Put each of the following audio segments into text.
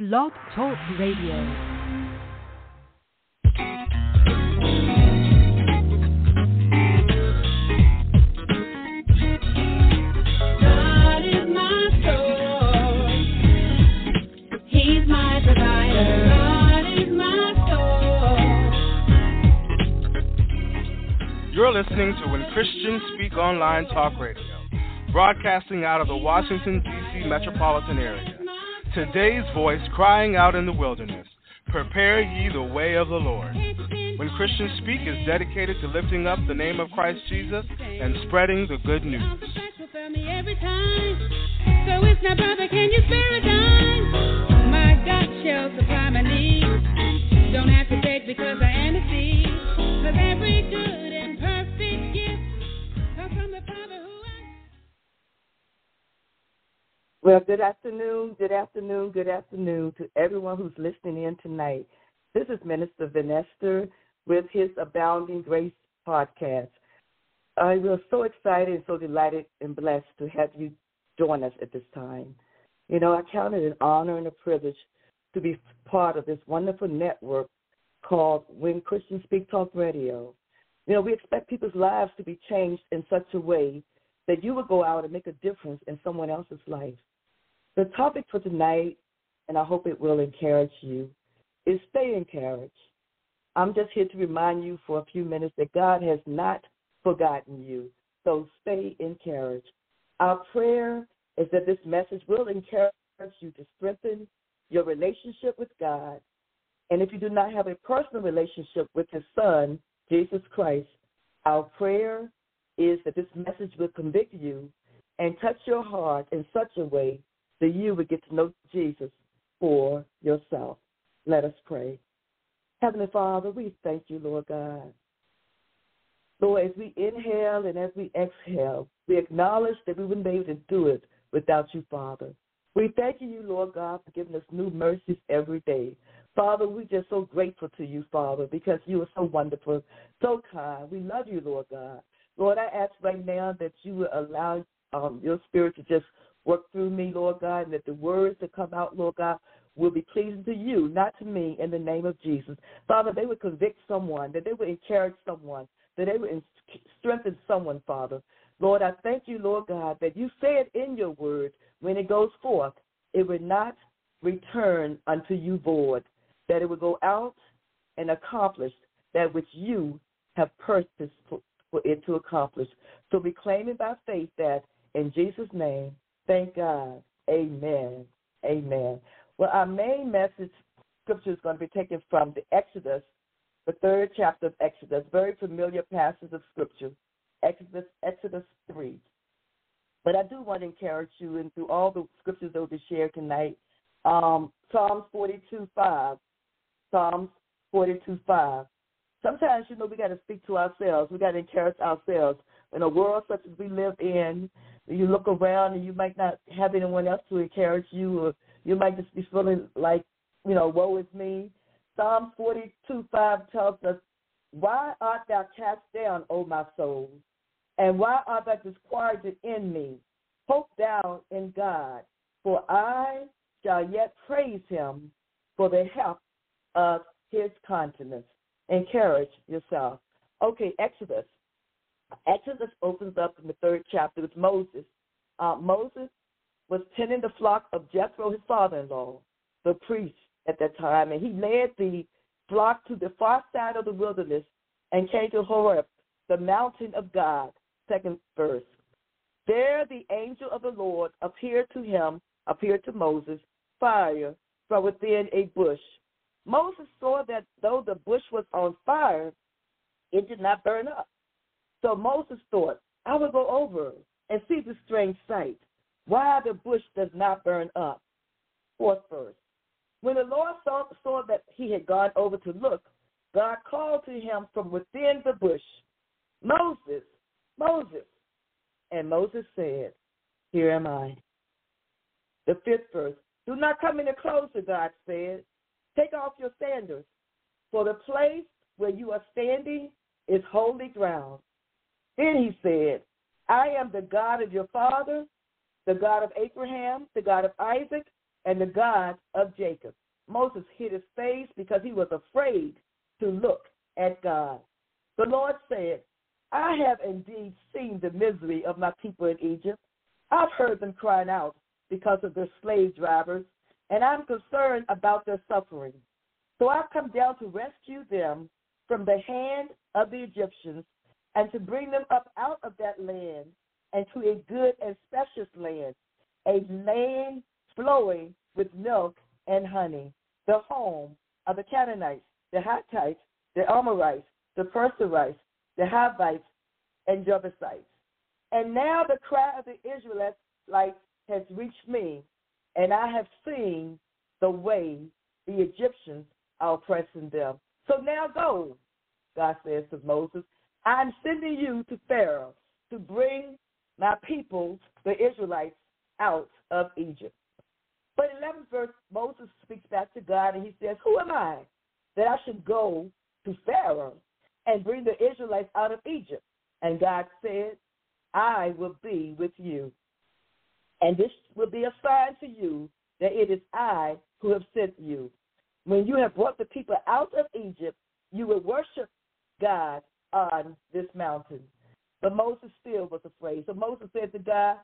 Lot Talk Radio. You're listening to When Christians Speak Online Talk Radio, broadcasting out of the Washington, D.C. metropolitan area. Today's voice crying out in the wilderness, prepare ye the way of the Lord. When Christians Speak is dedicated to lifting up the name of Christ Jesus and spreading the good news. So it's now, brother, can you spare a dime? My God shall supply my needs. Don't have to beg because I am a thief. Because every good. Well, good afternoon to everyone who's listening in tonight. This is Minister Venester with His Abounding Grace podcast. We're so excited and so delighted and blessed to have you join us at this time. You know, I count it an honor and a privilege to be part of this wonderful network called When Christians Speak Talk Radio. You know, we expect people's lives to be changed in such a way that you will go out and make a difference in someone else's life. The topic for tonight, and I hope it will encourage you, is stay encouraged. I'm just here to remind you for a few minutes that God has not forgotten you, so stay encouraged. Our prayer is that this message will encourage you to strengthen your relationship with God. And if you do not have a personal relationship with His Son, Jesus Christ, our prayer is that this message will convict you and touch your heart in such a way that you would get to know Jesus for yourself. Let us pray. Heavenly Father, we thank you, Lord God. Lord, as we inhale and as we exhale, we acknowledge that we wouldn't be able to do it without you, Father. We thank you, Lord God, for giving us new mercies every day. Father, we're just so grateful to you, Father, because you are so wonderful, so kind. We love you, Lord God. Lord, I ask right now that you will allow your spirit to just work through me, Lord God, and that the words that come out, Lord God, will be pleasing to you, not to me, in the name of Jesus. Father, they would convict someone, that they would encourage someone, that they would strengthen someone, Father. Lord, I thank you, Lord God, that you said in your word when it goes forth, it would not return unto you void, that it would go out and accomplish that which you have purposed for it to accomplish. So we claim it by faith that in Jesus' name, thank God. Amen. Amen. Well, our main message scripture is going to be taken from the Exodus, the third chapter of Exodus, very familiar passage of scripture, Exodus 3. But I do want to encourage you, and through all the scriptures that will be shared tonight, Psalms 42:5. Sometimes, you know, we got to speak to ourselves. We got to encourage ourselves. In a world such as we live in, you look around and you might not have anyone else to encourage you, or you might just be feeling like, you know, woe is me. Psalm 42:5 tells us, why art thou cast down, O my soul? And why art thou disquieted in me? Hope thou in God, for I shall yet praise him for the help of his countenance. Encourage yourself. Okay, Exodus. Exodus opens up in the third chapter with Moses. Moses was tending the flock of Jethro, his father-in-law, the priest at that time, and he led the flock to the far side of the wilderness and came to Horeb, the mountain of God, second verse. There the angel of the Lord appeared to Moses, fire from within a bush. Moses saw that though the bush was on fire, it did not burn up. So Moses thought, I will go over and see the strange sight, why the bush does not burn up. Fourth verse. When the Lord saw that he had gone over to look, God called to him from within the bush, Moses, Moses. And Moses said, here am I. The fifth verse. Do not come any closer, God said. Take off your sandals, for the place where you are standing is holy ground. Then he said, I am the God of your father, the God of Abraham, the God of Isaac, and the God of Jacob. Moses hid his face because he was afraid to look at God. The Lord said, I have indeed seen the misery of my people in Egypt. I've heard them crying out because of their slave drivers, and I'm concerned about their suffering. So I've come down to rescue them from the hand of the Egyptians and to bring them up out of that land and to a good and spacious land, a land flowing with milk and honey, the home of the Canaanites, the Hittites, the Amorites, the Perizzites, the Hivites, and Jebusites. And now the cry of the Israelites has reached me, and I have seen the way the Egyptians are oppressing them. So now go, God says to Moses, I'm sending you to Pharaoh to bring my people, the Israelites, out of Egypt. But in 11th verse, Moses speaks back to God, and he says, who am I that I should go to Pharaoh and bring the Israelites out of Egypt? And God said, I will be with you, and this will be a sign to you that it is I who have sent you. When you have brought the people out of Egypt, you will worship God on this mountain. But Moses still was afraid. So Moses said to God,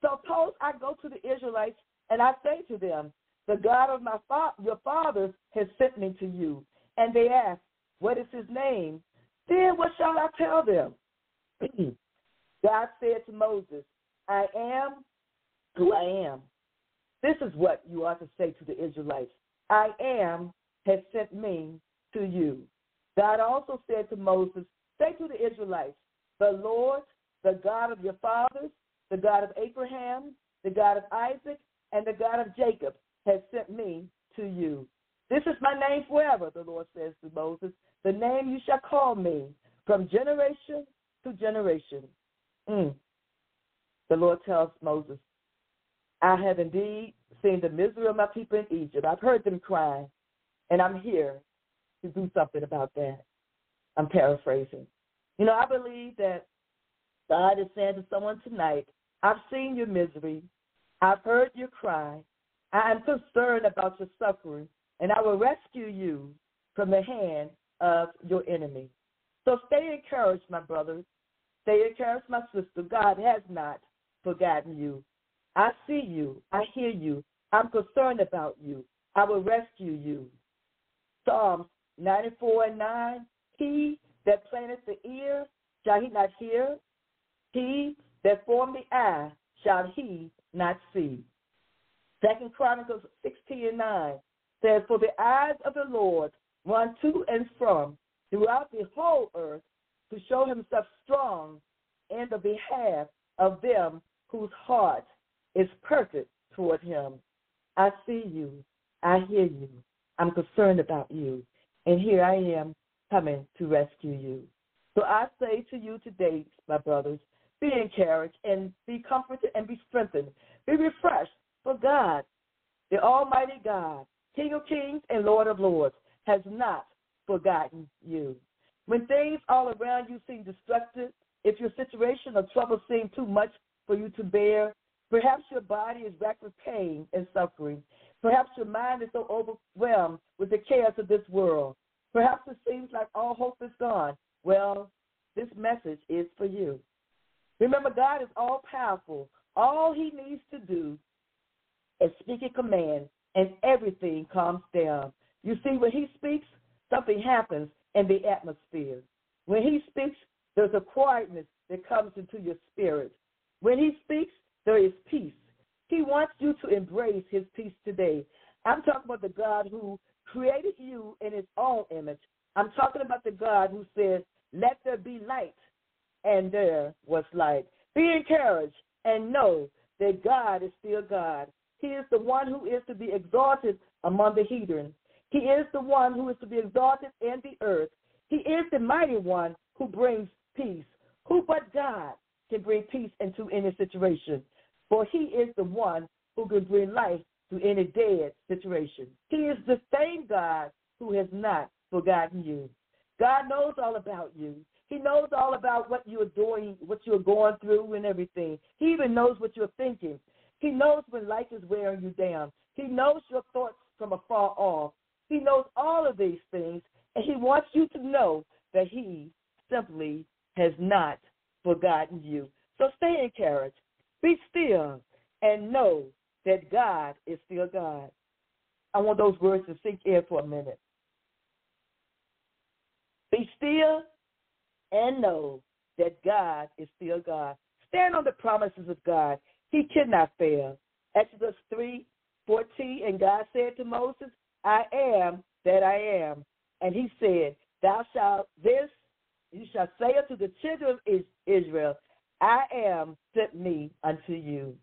suppose I go to the Israelites and I say to them, the God of my your fathers has sent me to you. And they ask, what is his name? Then what shall I tell them? God said to Moses, I am who I am. This is what you ought to say to the Israelites. I am has sent me to you. God also said to Moses, say to the Israelites, the Lord, the God of your fathers, the God of Abraham, the God of Isaac, and the God of Jacob has sent me to you. This is my name forever, the Lord says to Moses, the name you shall call me from generation to generation. The Lord tells Moses, I have indeed seen the misery of my people in Egypt. I've heard them crying, and I'm here to do something about that. I'm paraphrasing. I believe that God is saying to someone tonight, I've seen your misery. I've heard your cry. I am concerned about your suffering, and I will rescue you from the hand of your enemy. So stay encouraged, my brothers. Stay encouraged, my sister. God has not forgotten you. I see you. I hear you. I'm concerned about you. I will rescue you. Psalms 94:9, he that planteth the ear, shall he not hear? He that formed the eye, shall he not see? 2 Chronicles 16:9 says, for the eyes of the Lord run to and from throughout the whole earth to show himself strong in the behalf of them whose heart is perfect toward him. I see you. I hear you. I'm concerned about you. And here I am coming to rescue you. So I say to you today, my brothers, be encouraged and be comforted and be strengthened. Be refreshed, for God, the Almighty God, King of kings and Lord of lords, has not forgotten you. When things all around you seem destructive, if your situation or trouble seem too much for you to bear, perhaps your body is racked with pain and suffering. Perhaps your mind is so overwhelmed with the chaos of this world. Perhaps it seems like all hope is gone. Well, this message is for you. Remember, God is all-powerful. All he needs to do is speak a command, and everything calms down. You see, when he speaks, something happens in the atmosphere. When he speaks, there's a quietness that comes into your spirit. When he speaks, there is peace. He wants you to embrace his peace today. I'm talking about the God who created you in his own image. I'm talking about the God who says, let there be light, and there was light. Be encouraged and know that God is still God. He is the one who is to be exalted among the heathen. He is the one who is to be exalted in the earth. He is the mighty one who brings peace. Who but God can bring peace into any situation? For he is the one who can bring life to any dead situation. He is the same God who has not forgotten you. God knows all about you. He knows all about what you're doing, what you're going through and everything. He even knows what you're thinking. He knows when life is wearing you down. He knows your thoughts from afar off. He knows all of these things, and he wants you to know that he simply has not forgotten you. So stay encouraged. Be still and know that God is still God. I want those words to sink in for a minute. Be still and know that God is still God. Stand on the promises of God. He cannot fail. Exodus 3:14, and God said to Moses, I am that I am. And he said, thou shalt this, you shall say unto the children of Israel, I am sent me unto you.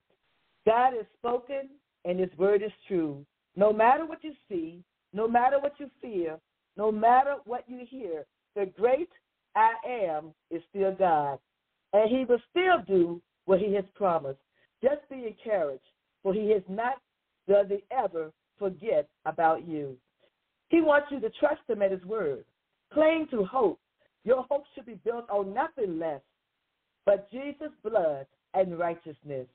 God has spoken, and his word is true. No matter what you see, no matter what you fear, no matter what you hear, the great I am is still God, and he will still do what he has promised. Just be encouraged, for he has not, does he ever forget about you. He wants you to trust him at his word. Cling to hope. Your hope should be built on nothing less but Jesus' blood and righteousness.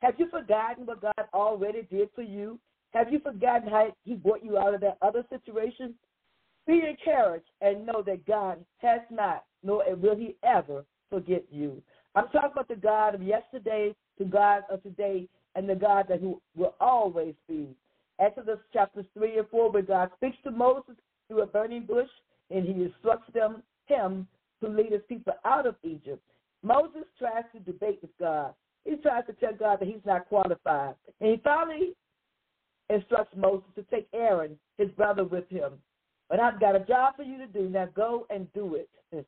Have you forgotten what God already did for you? Have you forgotten how he brought you out of that other situation? Be encouraged and know that God has not, nor will he ever forget you. I'm talking about the God of yesterday, the God of today, and the God that who will always be. Exodus chapters 3 and 4, where God speaks to Moses through a burning bush, and he instructs him to lead his people out of Egypt. Moses tries to debate with God. He tries to tell God that he's not qualified. And he finally instructs Moses to take Aaron, his brother, with him. But I've got a job for you to do. Now go and do it.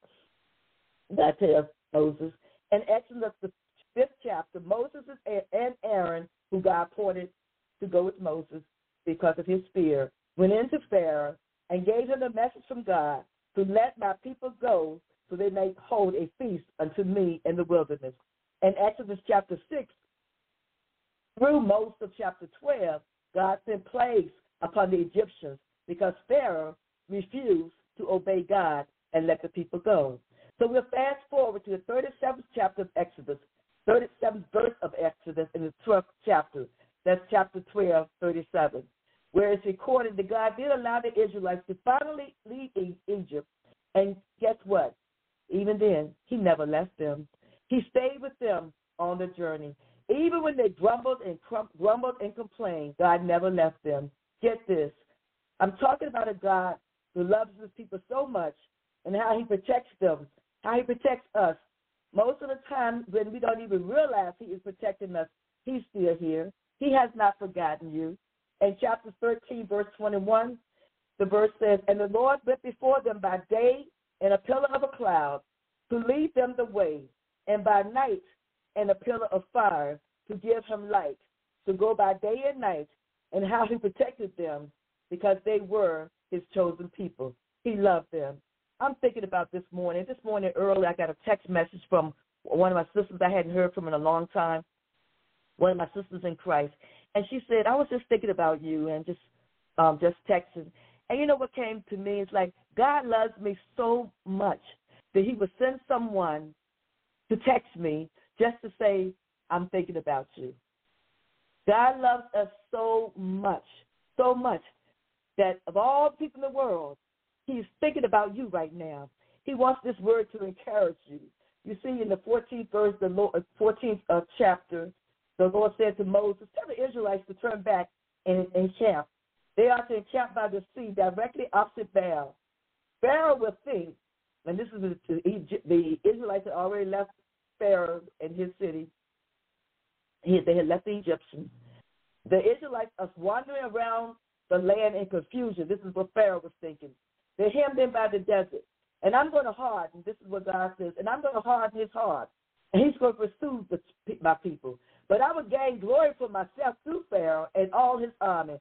God tells Moses. In Exodus, the 5th chapter, Moses and Aaron, who God appointed to go with Moses because of his fear, went into Pharaoh and gave him a message from God to let my people go so they may hold a feast unto me in the wilderness. In Exodus chapter 6, through most of chapter 12, God sent plagues upon the Egyptians because Pharaoh refused to obey God and let the people go. So we'll fast forward to the 37th chapter of Exodus, 37th verse of Exodus in the 12th chapter. That's chapter 12, 37, where it's recorded that God did allow the Israelites to finally leave Egypt. And guess what? Even then, he never left them. He stayed with them on the journey. Even when they grumbled and complained, God never left them. Get this. I'm talking about a God who loves his people so much and how he protects them, how he protects us. Most of the time when we don't even realize he is protecting us, he's still here. He has not forgotten you. In chapter 13, verse 21, the verse says, and the Lord went before them by day in a pillar of a cloud to lead them the way, and by night in a pillar of fire to give him light, to go by day and night, and how he protected them because they were his chosen people. He loved them. I'm thinking about this morning. This morning early, I got a text message from one of my sisters I hadn't heard from in a long time, one of my sisters in Christ. And she said, I was just thinking about you and just texting. And you know what came to me? It's like God loves me so much that he would send someone to text me just to say, I'm thinking about you. God loves us so much, that of all people in the world, he's thinking about you right now. He wants this word to encourage you. You see, in the 14th verse, the 14th chapter, the Lord said to Moses, tell the Israelites to turn back and encamp. They are to encamp by the sea, directly opposite Baal. Pharaoh will think, and this is the Israelites had already left Pharaoh and his city. They had left the Egyptians. The Israelites are wandering around the land in confusion. This is what Pharaoh was thinking. They're hemmed in by the desert. And I'm going to harden. This is what God says. And I'm going to harden his heart. And he's going to pursue my people. But I will gain glory for myself through Pharaoh and all his army.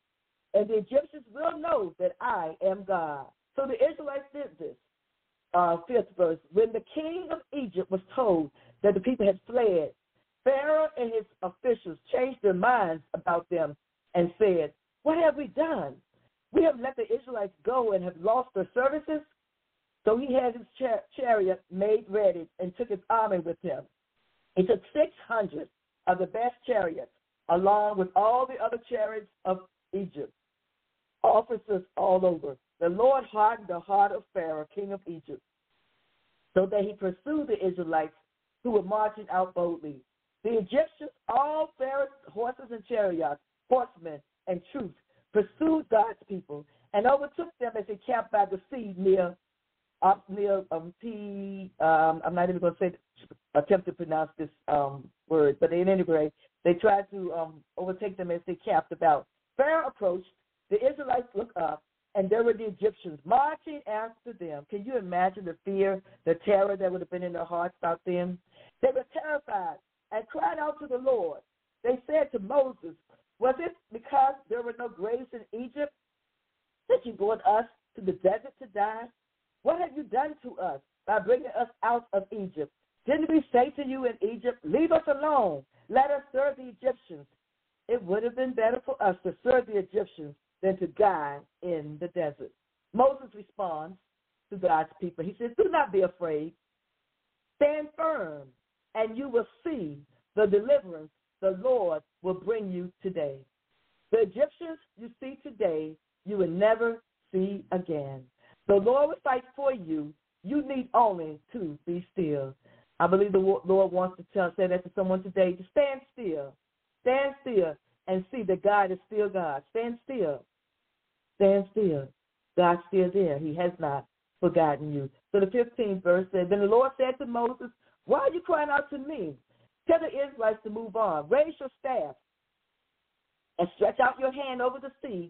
And the Egyptians will know that I am God. So the Israelites did this. 5th verse. When the king of Egypt was told that the people had fled, Pharaoh and his officials changed their minds about them and said, what have we done? We have let the Israelites go and have lost their services. So he had his chariot made ready and took his army with him. He took 600 of the best chariots, along with all the other chariots of Egypt, officers all over. The Lord hardened the heart of Pharaoh, king of Egypt, so that he pursued the Israelites who were marching out boldly. The Egyptians, all Pharaoh's horses and chariots, horsemen and troops, pursued God's people and overtook them as they camped by the sea near I'm not even going to attempt to pronounce this word, but in any way, they tried to overtake them as they camped about. Pharaoh approached, the Israelites looked up, and there were the Egyptians marching after them. Can you imagine the fear, the terror that would have been in their hearts about them? They were terrified and cried out to the Lord. They said to Moses, was it because there were no graves in Egypt that you brought us to the desert to die? What have you done to us by bringing us out of Egypt? Didn't we say to you in Egypt, leave us alone, let us serve the Egyptians? It would have been better for us to serve the Egyptians than to die in the desert. Moses responds to God's people. He says, do not be afraid. Stand firm, and you will see the deliverance the Lord will bring you today. The Egyptians you see today, you will never see again. The Lord will fight for you. You need only to be still. I believe the Lord wants to say that to someone today, to stand still. Stand still and see that God is still God. Stand still. Stand still. God's still there. He has not forgotten you. So the 15th verse says, then the Lord said to Moses, why are you crying out to me? Tell the Israelites to move on. Raise your staff and stretch out your hand over the sea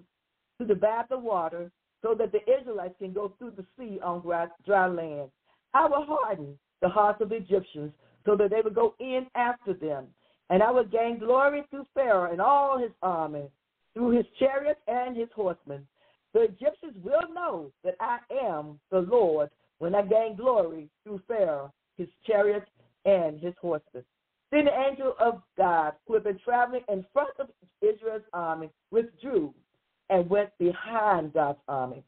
to divide the water so that the Israelites can go through the sea on dry land. I will harden the hearts of the Egyptians so that they will go in after them. And I will gain glory through Pharaoh and all his army, through his chariots and his horsemen. The Egyptians will know that I am the Lord when I gain glory through Pharaoh, his chariots, and his horsemen. Then the angel of God, who had been traveling in front of Israel's army, withdrew and went behind God's army.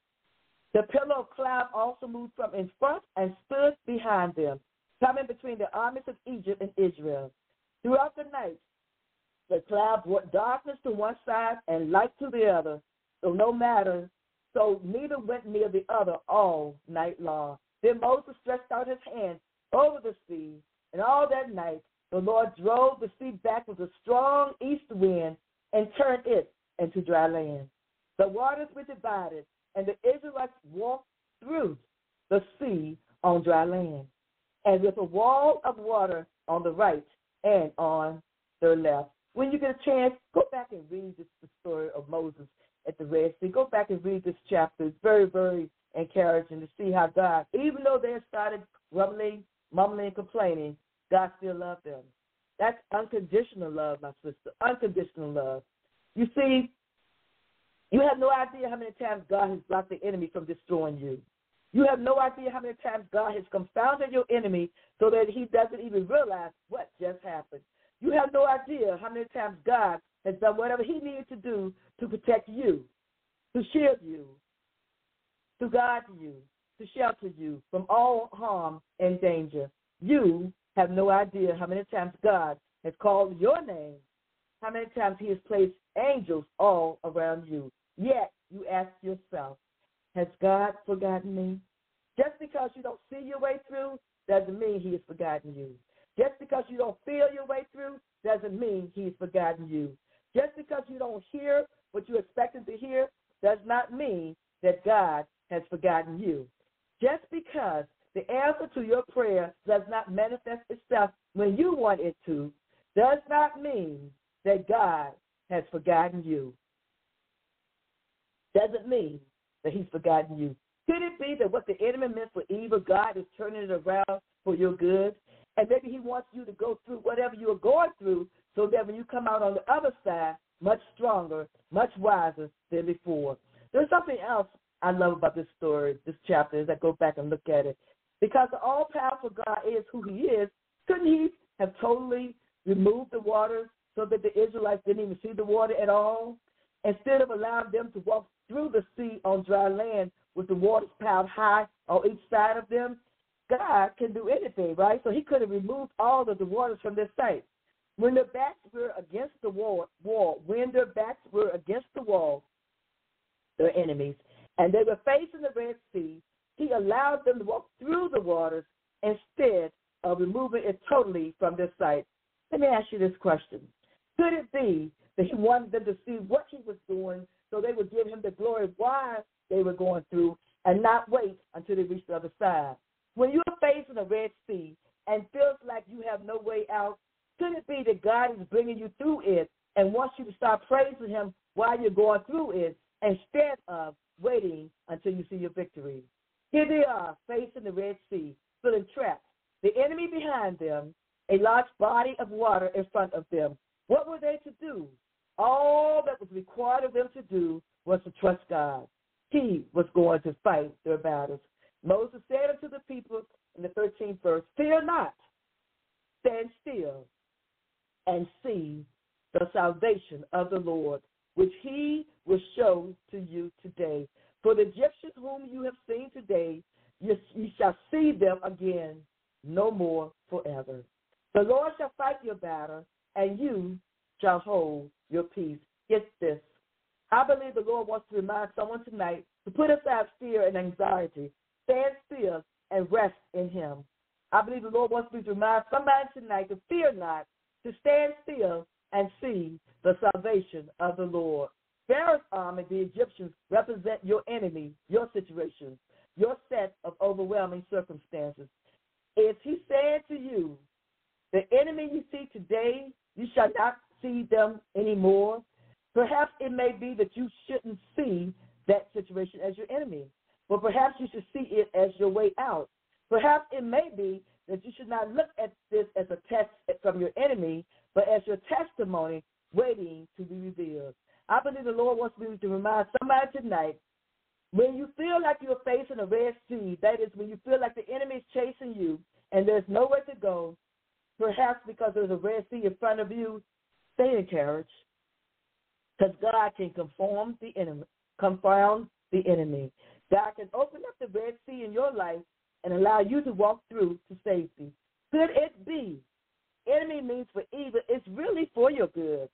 The pillar of cloud also moved from in front and stood behind them, coming between the armies of Egypt and Israel. Throughout the night, the cloud brought darkness to one side and light to the other, so neither went near the other all night long. Then Moses stretched out his hand over the sea, and all that night the Lord drove the sea back with a strong east wind and turned it into dry land. The waters were divided, and the Israelites walked through the sea on dry land, and with a wall of water on the right and on their left. When you get a chance, go back and read the story of Moses at the Red Sea. Go back and read this chapter. It's very, very encouraging to see how God, even though they started mumbling, and complaining, God still loved them. That's unconditional love, my sister, unconditional love. You see, you have no idea how many times God has blocked the enemy from destroying you. You have no idea how many times God has confounded your enemy so that he doesn't even realize what just happened. You have no idea how many times God has done whatever he needed to do to protect you, to shield you, to guard you, to shelter you from all harm and danger. You have no idea how many times God has called your name, how many times he has placed angels all around you. Yet you ask yourself, has God forgotten me? Just because you don't see your way through doesn't mean he has forgotten you. Just because you don't feel your way through doesn't mean he's forgotten you. Just because you don't hear what you expected to hear does not mean that God has forgotten you. Just because the answer to your prayer does not manifest itself when you want it to does not mean that God has forgotten you. Doesn't mean that he's forgotten you. Could it be that what the enemy meant for evil, God is turning it around for your good? And maybe he wants you to go through whatever you are going through so that when you come out on the other side, much stronger, much wiser than before. There's something else I love about this story, this chapter, as I go back and look at it. Because the all-powerful God is who he is, couldn't he have totally removed the waters so that the Israelites didn't even see the water at all? Instead of allowing them to walk through the sea on dry land with the waters piled high on each side of them, God can do anything, right? So he could have removed all of the waters from their sight. When their backs were against the wall, their enemies, and they were facing the Red Sea, he allowed them to walk through the waters instead of removing it totally from their sight. Let me ask you this question. Could it be that he wanted them to see what he was doing so they would give him the glory why they were going through and not wait until they reached the other side? When you're facing the Red Sea and feels like you have no way out, could it be that God is bringing you through it and wants you to start praising him while you're going through it instead of waiting until you see your victory? Here they are, facing the Red Sea, feeling trapped. The enemy behind them, a large body of water in front of them. What were they to do? All that was required of them to do was to trust God. He was going to fight their battles. Moses said unto the people in the 13th verse, "Fear not, stand still, and see the salvation of the Lord, which he will show to you today. For the Egyptians whom you have seen today, you shall see them again no more forever. The Lord shall fight your battle, and you shall hold your peace." Get this. I believe the Lord wants to remind someone tonight to put aside fear and anxiety, stand still, and rest in him. I believe the Lord wants me to remind somebody tonight to fear not, to stand still and see the salvation of the Lord. Pharaoh's army, the Egyptians, represent your enemy, your situation, your set of overwhelming circumstances. If he said to you, the enemy you see today, you shall not see them anymore, perhaps it may be that you shouldn't see that situation as your enemy, but perhaps you should see it as your way out. Perhaps it may be that you should not look at this as a test from your enemy, but as your testimony waiting to be revealed. I believe the Lord wants me to remind somebody tonight, when you feel like you're facing a Red Sea, that is when you feel like the enemy is chasing you and there's nowhere to go, perhaps because there's a Red Sea in front of you, stay encouraged, because God can confound the enemy. God can open up the Red Sea in your life and allow you to walk through to safety. Could it be? Enemy means for evil. It's really for your good.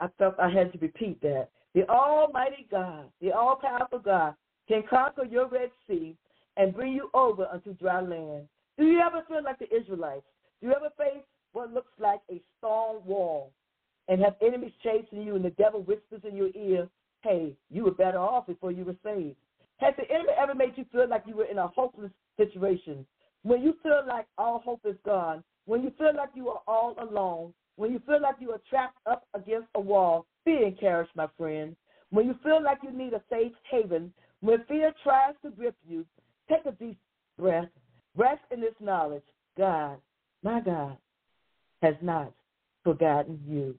I felt I had to repeat that. The Almighty God, the all-powerful God, can conquer your Red Sea and bring you over unto dry land. Do you ever feel like the Israelites? Do you ever face what looks like a stone wall and have enemies chasing you and the devil whispers in your ear, "Hey, you were better off before you were saved"? Has the enemy ever made you feel like you were in a hopeless situation? When you feel like all hope is gone, when you feel like you are all alone, when you feel like you are trapped up against a wall, be encouraged, my friend. When you feel like you need a safe haven, when fear tries to grip you, take a deep breath. Rest in this knowledge. God, my God, has not forgotten you.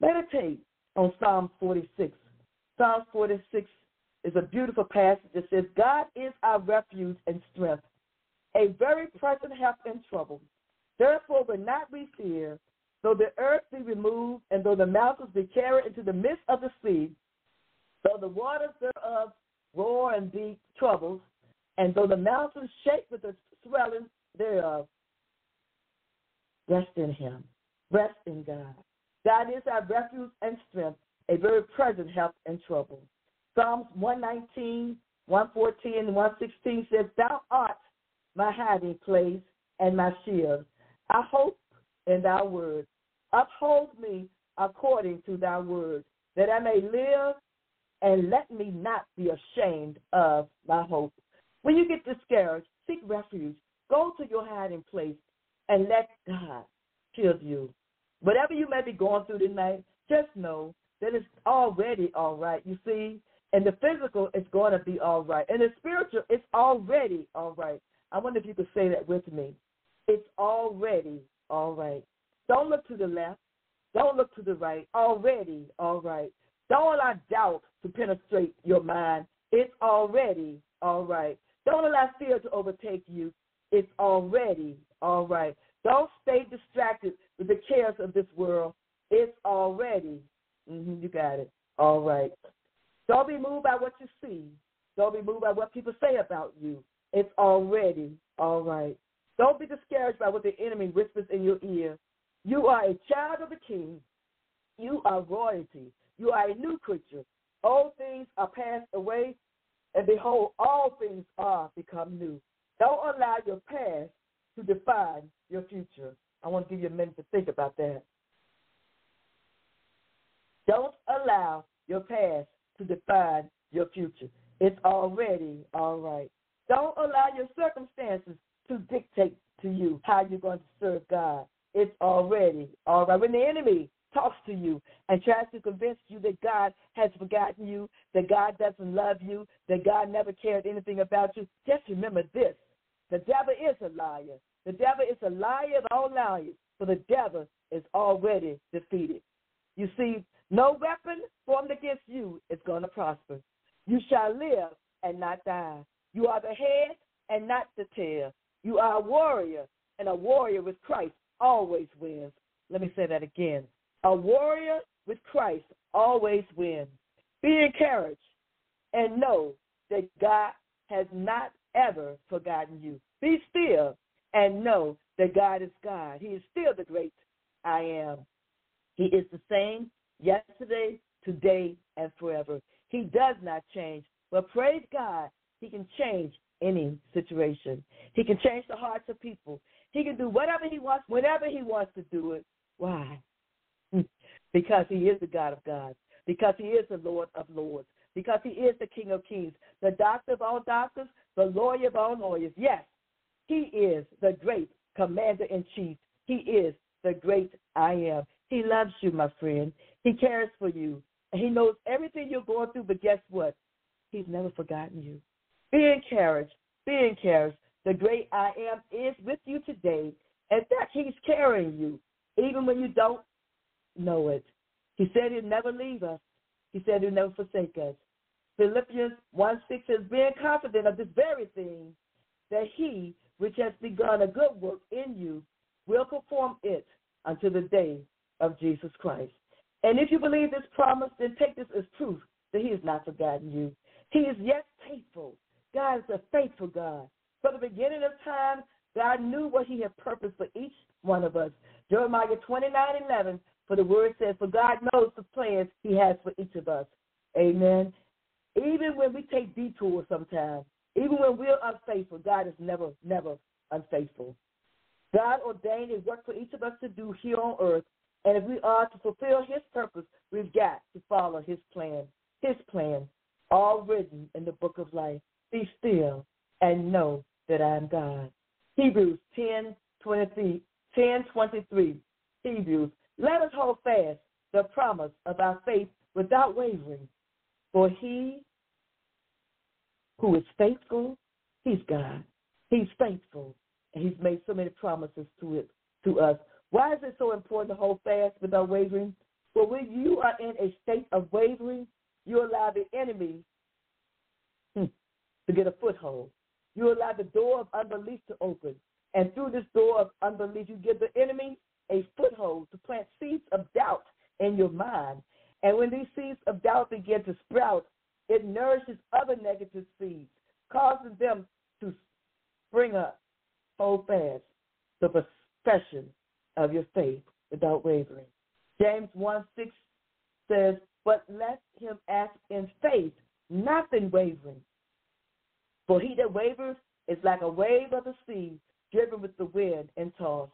Meditate on Psalm 46. Psalm 46 is a beautiful passage that says, "God is our refuge and strength, a very present help in trouble. Therefore will not we fear, though the earth be removed, and though the mountains be carried into the midst of the sea, though the waters thereof roar and be troubled, and though the mountains shake with the swelling thereof." Rest in him. Rest in God. God is our refuge and strength, a very present help in trouble. Psalms 119, 114, and 116 says, "Thou art my hiding place and my shield. I hope in thy word. Uphold me according to thy word, that I may live, and let me not be ashamed of my hope." When you get discouraged, seek refuge. Go to your hiding place and let God shield you. Whatever you may be going through tonight, just know that it's already all right. You see, in the physical, it's going to be all right. In the spiritual, it's already all right. I wonder if you could say that with me. It's already all right. Don't look to the left. Don't look to the right. Already all right. Don't allow doubt to penetrate your mind. It's already all right. Don't allow fear to overtake you. It's already all right. Don't stay distracted with the cares of this world. It's already, you got it, all right. Don't be moved by what you see. Don't be moved by what people say about you. It's already all right. Don't be discouraged by what the enemy whispers in your ear. You are a child of the King. You are royalty. You are a new creature. Old things are passed away, and behold, all things are become new. Don't allow your past to define your future. I want to give you a minute to think about that. Don't allow your past to define your future. It's already all right. Don't allow your circumstances to dictate to you how you're going to serve God. It's already all right. When the enemy talks to you and tries to convince you that God has forgotten you, that God doesn't love you, that God never cared anything about you, just remember this. The devil is a liar. The devil is a liar of all liars, for the devil is already defeated. You see, no weapon formed against you is going to prosper. You shall live and not die. You are the head and not the tail. You are a warrior, and a warrior with Christ always wins. Let me say that again. A warrior with Christ always wins. Be encouraged and know that God has not ever forgotten you. Be still and know that God is God. He is still the great I am. He is the same yesterday, today, and forever. He does not change, but praise God, he can change any situation. He can change the hearts of people. He can do whatever he wants, whenever he wants to do it. Why? Because he is the God of gods. Because he is the Lord of lords. Because he is the King of kings, the doctor of all doctors, the lawyer of all lawyers. Yes, he is the great commander-in-chief. He is the great I am. He loves you, my friend. He cares for you. And he knows everything you're going through, but guess what? He's never forgotten you. Be encouraged. Be encouraged. The great I am is with you today. In fact, he's carrying you, even when you don't know it. He said he'll never leave us. He said he'll never forsake us. Philippians 1:6 says, being confident of this very thing, that he which has begun a good work in you will perform it until the day of Jesus Christ. And if you believe this promise, then take this as proof that he has not forgotten you. He is yet faithful. God is a faithful God. From the beginning of time, God knew what he had purposed for each one of us. Jeremiah 29:11, for the word says, for God knows the plans he has for each of us. Amen. Even when we take detours sometimes, even when we're unfaithful, God is never, never unfaithful. God ordained a work for each of us to do here on earth. And if we are to fulfill his purpose, we've got to follow his plan, all written in the book of life. Be still and know that I am God. Hebrews 10:23. Hebrews, let us hold fast the promise of our faith without wavering, for he who is faithful, he's God. He's faithful, and he's made so many promises to us. Why is it so important to hold fast without wavering? Well, when you are in a state of wavering, you allow the enemy to get a foothold. You allow the door of unbelief to open. And through this door of unbelief, you give the enemy a foothold to plant seeds of doubt in your mind. And when these seeds of doubt begin to sprout, it nourishes other negative seeds, causing them to spring up. Hold fast the profession of your faith without wavering. James 1:6 says, but let him ask in faith, nothing wavering. For he that wavers is like a wave of the sea, driven with the wind and tossed.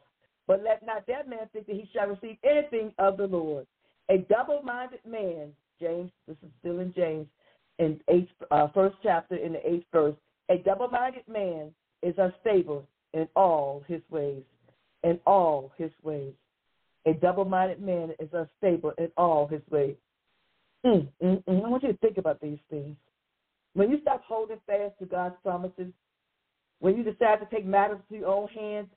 But let not that man think that he shall receive anything of the Lord. A double-minded man, James, this is still in James, in first chapter, in the 8th verse, a double-minded man is unstable in all his ways. In all his ways. A double-minded man is unstable in all his ways. I want you to think about these things. When you stop holding fast to God's promises, when you decide to take matters into your own hands,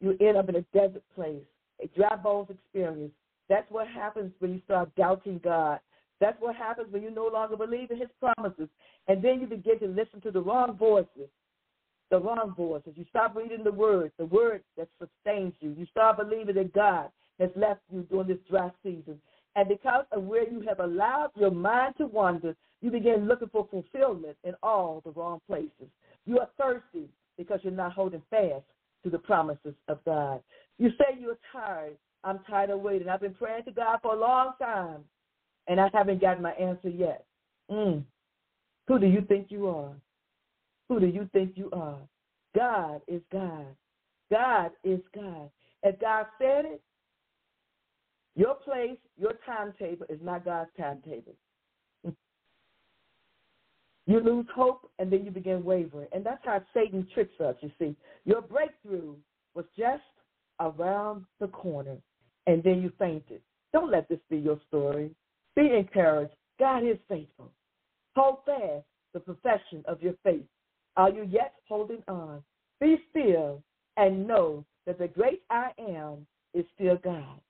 you end up in a desert place, a dry bones experience. That's what happens when you start doubting God. That's what happens when you no longer believe in his promises. And then you begin to listen to the wrong voices. The wrong voices. You stop reading the word that sustains you. You start believing that God has left you during this dry season. And because of where you have allowed your mind to wander, you begin looking for fulfillment in all the wrong places. You are thirsty because you're not holding fast to the promises of God. You say you're tired. I'm tired of waiting. I've been praying to God for a long time, and I haven't gotten my answer yet. Who do you think you are? Who do you think you are? God is God. God is God. If God said it, your place, your timetable is not God's timetable. You lose hope, and then you begin wavering. And that's how Satan tricks us, you see. Your breakthrough was just around the corner, and then you fainted. Don't let this be your story. Be encouraged. God is faithful. Hold fast the profession of your faith. Are you yet holding on? Be still and know that the great I am is still God.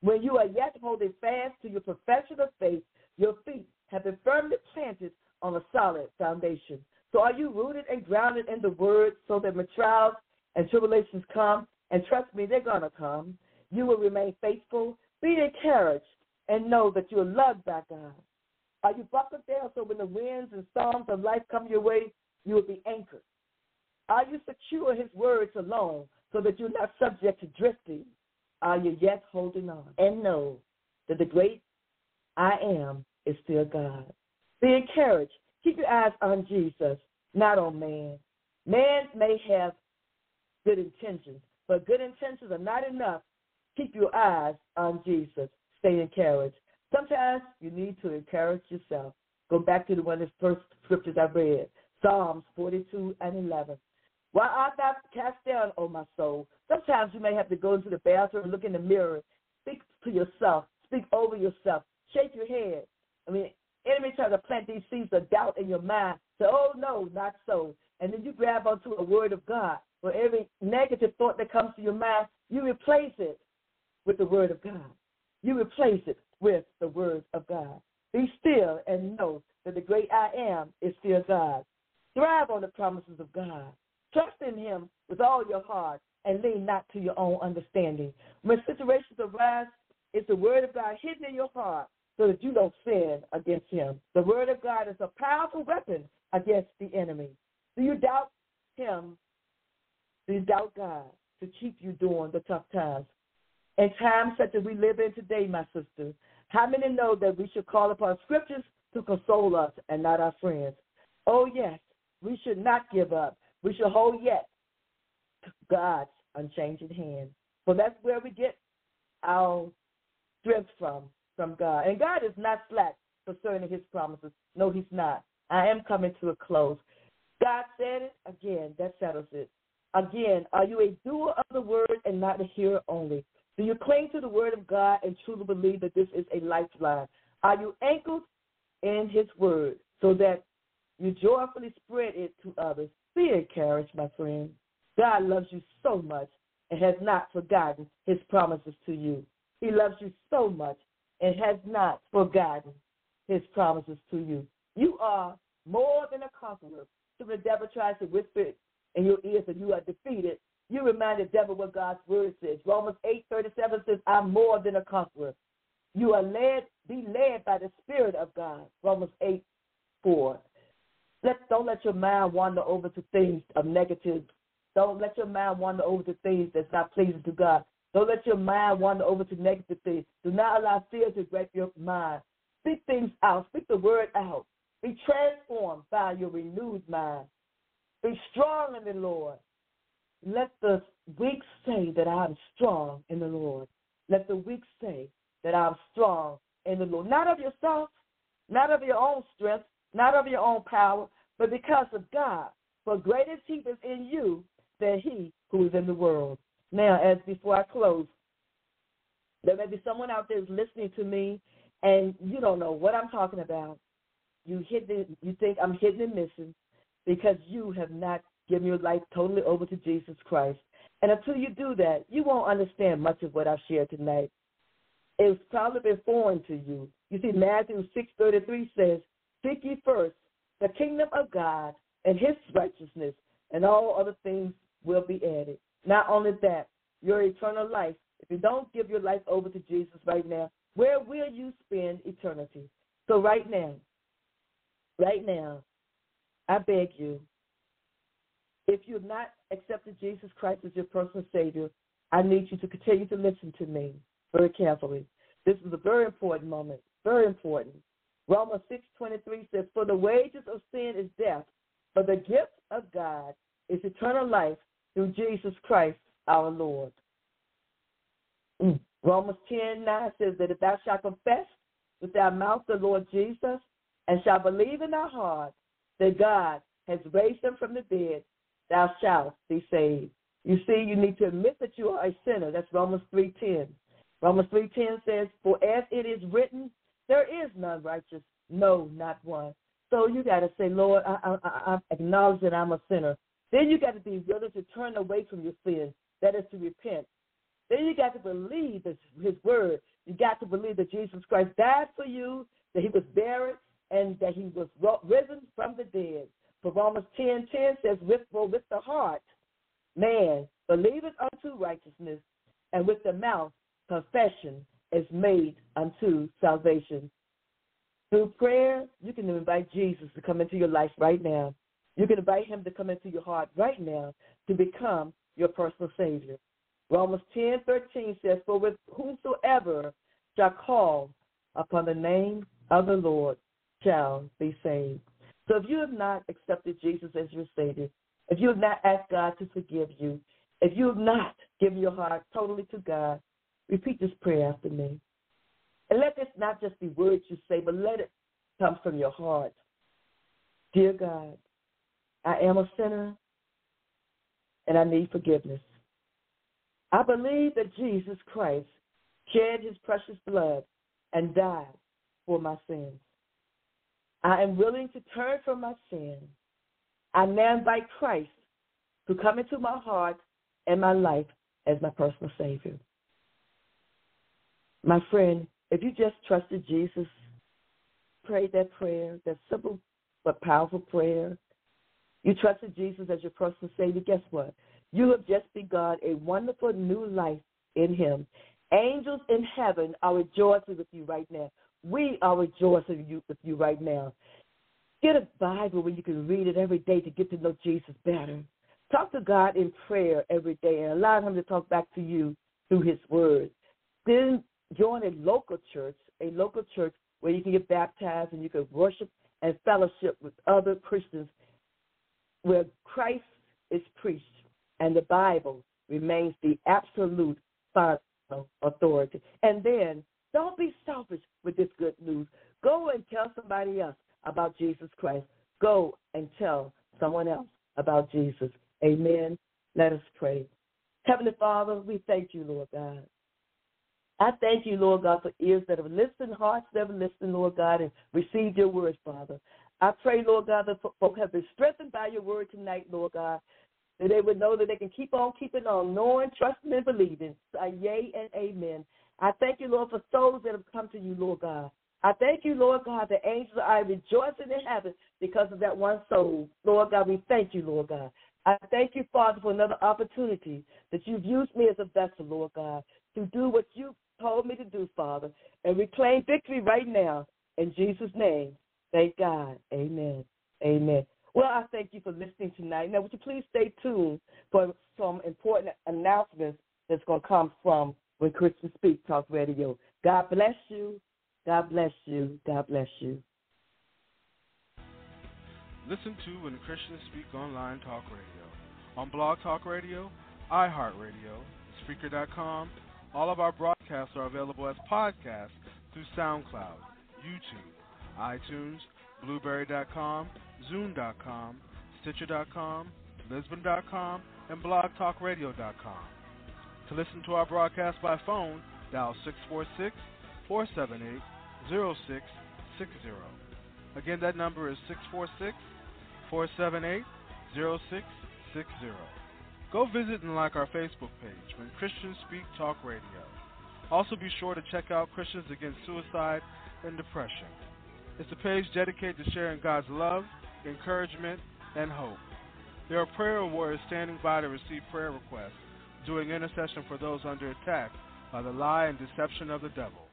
When you are yet holding fast to your profession of faith, your feet have been firmly planted on a solid foundation. So are you rooted and grounded in the word so that when trials and tribulations come, and trust me, they're going to come, you will remain faithful, be encouraged, and know that you are loved by God. Are you buckled down so when the winds and storms of life come your way, you will be anchored? Are you secure in his words alone so that you're not subject to drifting? Are you yet holding on? And know that the great I am is still God. Be encouraged. Keep your eyes on Jesus, not on man. Man may have good intentions, but good intentions are not enough. Keep your eyes on Jesus. Stay encouraged. Sometimes you need to encourage yourself. Go back to one of the first scriptures I read, Psalms 42 and 11. Why art thou cast down, O my soul? Sometimes you may have to go into the bathroom, look in the mirror, speak to yourself, speak over yourself, shake your head. Enemy tries to plant these seeds of doubt in your mind. Say, oh, no, not so. And then you grab onto a word of God. For every negative thought that comes to your mind, you replace it with the word of God. You replace it with the word of God. Be still and know that the great I am is still God. Thrive on the promises of God. Trust in him with all your heart and lean not to your own understanding. When situations arise, it's the word of God hidden in your heart so that you don't sin against him. The word of God is a powerful weapon against the enemy. Do you doubt him? Do you doubt God to keep you during the tough times? In times such as we live in today, my sister, how many know that we should call upon scriptures to console us and not our friends? Oh, yes, we should not give up. We should hold yet to God's unchanging hand. For that's where we get our strength from God. And God is not slack concerning his promises. No, he's not. I am coming to a close. God said it again. That settles it. Again, are you a doer of the word and not a hearer only? Do you cling to the word of God and truly believe that this is a lifeline? Are you anchored in his word so that you joyfully spread it to others? Be encouraged, my friend. God loves you so much and has not forgotten his promises to you. He loves you so much and has not forgotten his promises to you. You are more than a conqueror. So when the devil tries to whisper in your ears that you are defeated, you remind the devil what God's word says. Romans 8:37 says, I'm more than a conqueror. You are led by the Spirit of God. Romans 8:4. Don't let your mind wander over to things of negative. Don't let your mind wander over to things that's not pleasing to God. Don't let your mind wander over to negative things. Do not allow fear to grip your mind. Speak things out. Speak the word out. Be transformed by your renewed mind. Be strong in the Lord. Let the weak say that I am strong in the Lord. Let the weak say that I am strong in the Lord. Not of yourself, not of your own strength, not of your own power, but because of God. For greater is he that's in you than he who is in the world. Now, as before I close, there may be someone out there listening to me, and you don't know what I'm talking about. You think I'm hidden and missing because you have not given your life totally over to Jesus Christ. And until you do that, you won't understand much of what I've shared tonight. It's probably been foreign to you. You see, Matthew 6:33 says, seek ye first the kingdom of God and his righteousness, and all other things will be added. Not only that, your eternal life, if you don't give your life over to Jesus right now, where will you spend eternity? So right now, I beg you, if you've not accepted Jesus Christ as your personal Savior, I need you to continue to listen to me very carefully. This is a very important moment, very important. Romans 6:23 says, for the wages of sin is death, but the gift of God is eternal life through Jesus Christ our Lord. Romans 10:9 says that if thou shalt confess with thy mouth the Lord Jesus and shalt believe in thy heart that God has raised him from the dead, thou shalt be saved. You see, you need to admit that you are a sinner. That's Romans 3:10. Romans 3:10 says, for as it is written, there is none righteous, no, not one. So you got to say, Lord, I acknowledge that I'm a sinner. Then you got to be willing to turn away from your sin. That is to repent. Then you got to believe his word. You got to believe that Jesus Christ died for you, that he was buried, and that he was risen from the dead. For Romans 10:10 says, with the heart, man believeth unto righteousness, and with the mouth confession is made unto salvation. Through prayer, you can invite Jesus to come into your life right now. You can invite him to come into your heart right now to become your personal Savior. Romans 10:13 says, for with whomsoever shall call upon the name of the Lord shall be saved. So if you have not accepted Jesus as your Savior, if you have not asked God to forgive you, if you have not given your heart totally to God, repeat this prayer after me. And let this not just be words you say, but let it come from your heart. Dear God, I am a sinner and I need forgiveness. I believe that Jesus Christ shed his precious blood and died for my sins. I am willing to turn from my sin. I now invite Christ to come into my heart and my life as my personal Savior. My friend, if you just trusted Jesus, prayed that prayer, that simple but powerful prayer, you trusted Jesus as your personal Savior, guess what? You have just begun a wonderful new life in him. Angels in heaven are rejoicing with you right now. We are rejoicing with you right now. Get a Bible where you can read it every day to get to know Jesus better. Talk to God in prayer every day and allow him to talk back to you through his word. Then join a local church where you can get baptized and you can worship and fellowship with other Christians where Christ is preached and the Bible remains the absolute final authority. And then don't be selfish with this good news. Go and tell somebody else about Jesus Christ. Go and tell someone else about Jesus. Amen. Let us pray. Heavenly Father, we thank you, Lord God. I thank you, Lord God, for ears that have listened, hearts that have listened, Lord God, and received your words, Father. I pray, Lord God, that folk have been strengthened by your word tonight, Lord God, that they would know that they can keep on keeping on, knowing, trusting, and believing. Yea and amen. I thank you, Lord, for souls that have come to you, Lord God. I thank you, Lord God, the angels are rejoicing in heaven because of that one soul. Lord God, we thank you, Lord God. I thank you, Father, for another opportunity that you've used me as a vessel, Lord God, to do what you've told me to do, Father, and reclaim victory right now in Jesus' name. Thank God. Amen. Amen. Well, I thank you for listening tonight. Now, would you please stay tuned for some important announcements that's going to come from When Christians Speak Talk Radio. God bless you. God bless you. God bless you. Listen to When Christians Speak Online Talk Radio on Blog Talk Radio, iHeartRadio, Spreaker.com. All of our broadcasts are available as podcasts through SoundCloud, YouTube, iTunes, Blueberry.com, Zoom.com, Stitcher.com, Lisbon.com, and BlogTalkRadio.com. To listen to our broadcast by phone, dial 646-478-0660. Again, that number is 646-478-0660. Go visit and like our Facebook page, When Christians Speak Talk Radio. Also be sure to check out Christians Against Suicide and Depression. It's a page dedicated to sharing God's love, encouragement, and hope. There are prayer warriors standing by to receive prayer requests, doing intercession for those under attack by the lie and deception of the devil.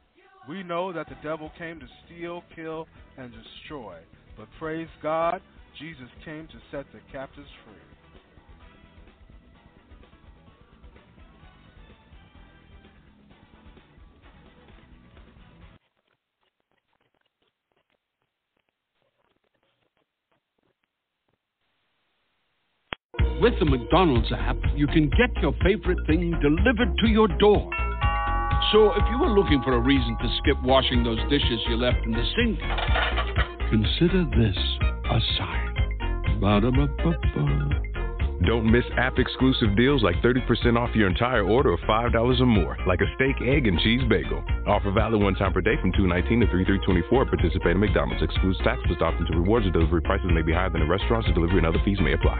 We know that the devil came to steal, kill, and destroy, but praise God, Jesus came to set the captives free. With the McDonald's app, you can get your favorite thing delivered to your door. So if you were looking for a reason to skip washing those dishes you left in the sink, consider this a sign. Ba-da-ba-ba-ba. Don't miss app-exclusive deals like 30% off your entire order of $5 or more, like a steak, egg, and cheese bagel. Offer valid one time per day from $2.19 to $3.24 at participating McDonald's. Excludes tax plus options to rewards or delivery. Prices may be higher than in restaurants. Delivery and other fees may apply.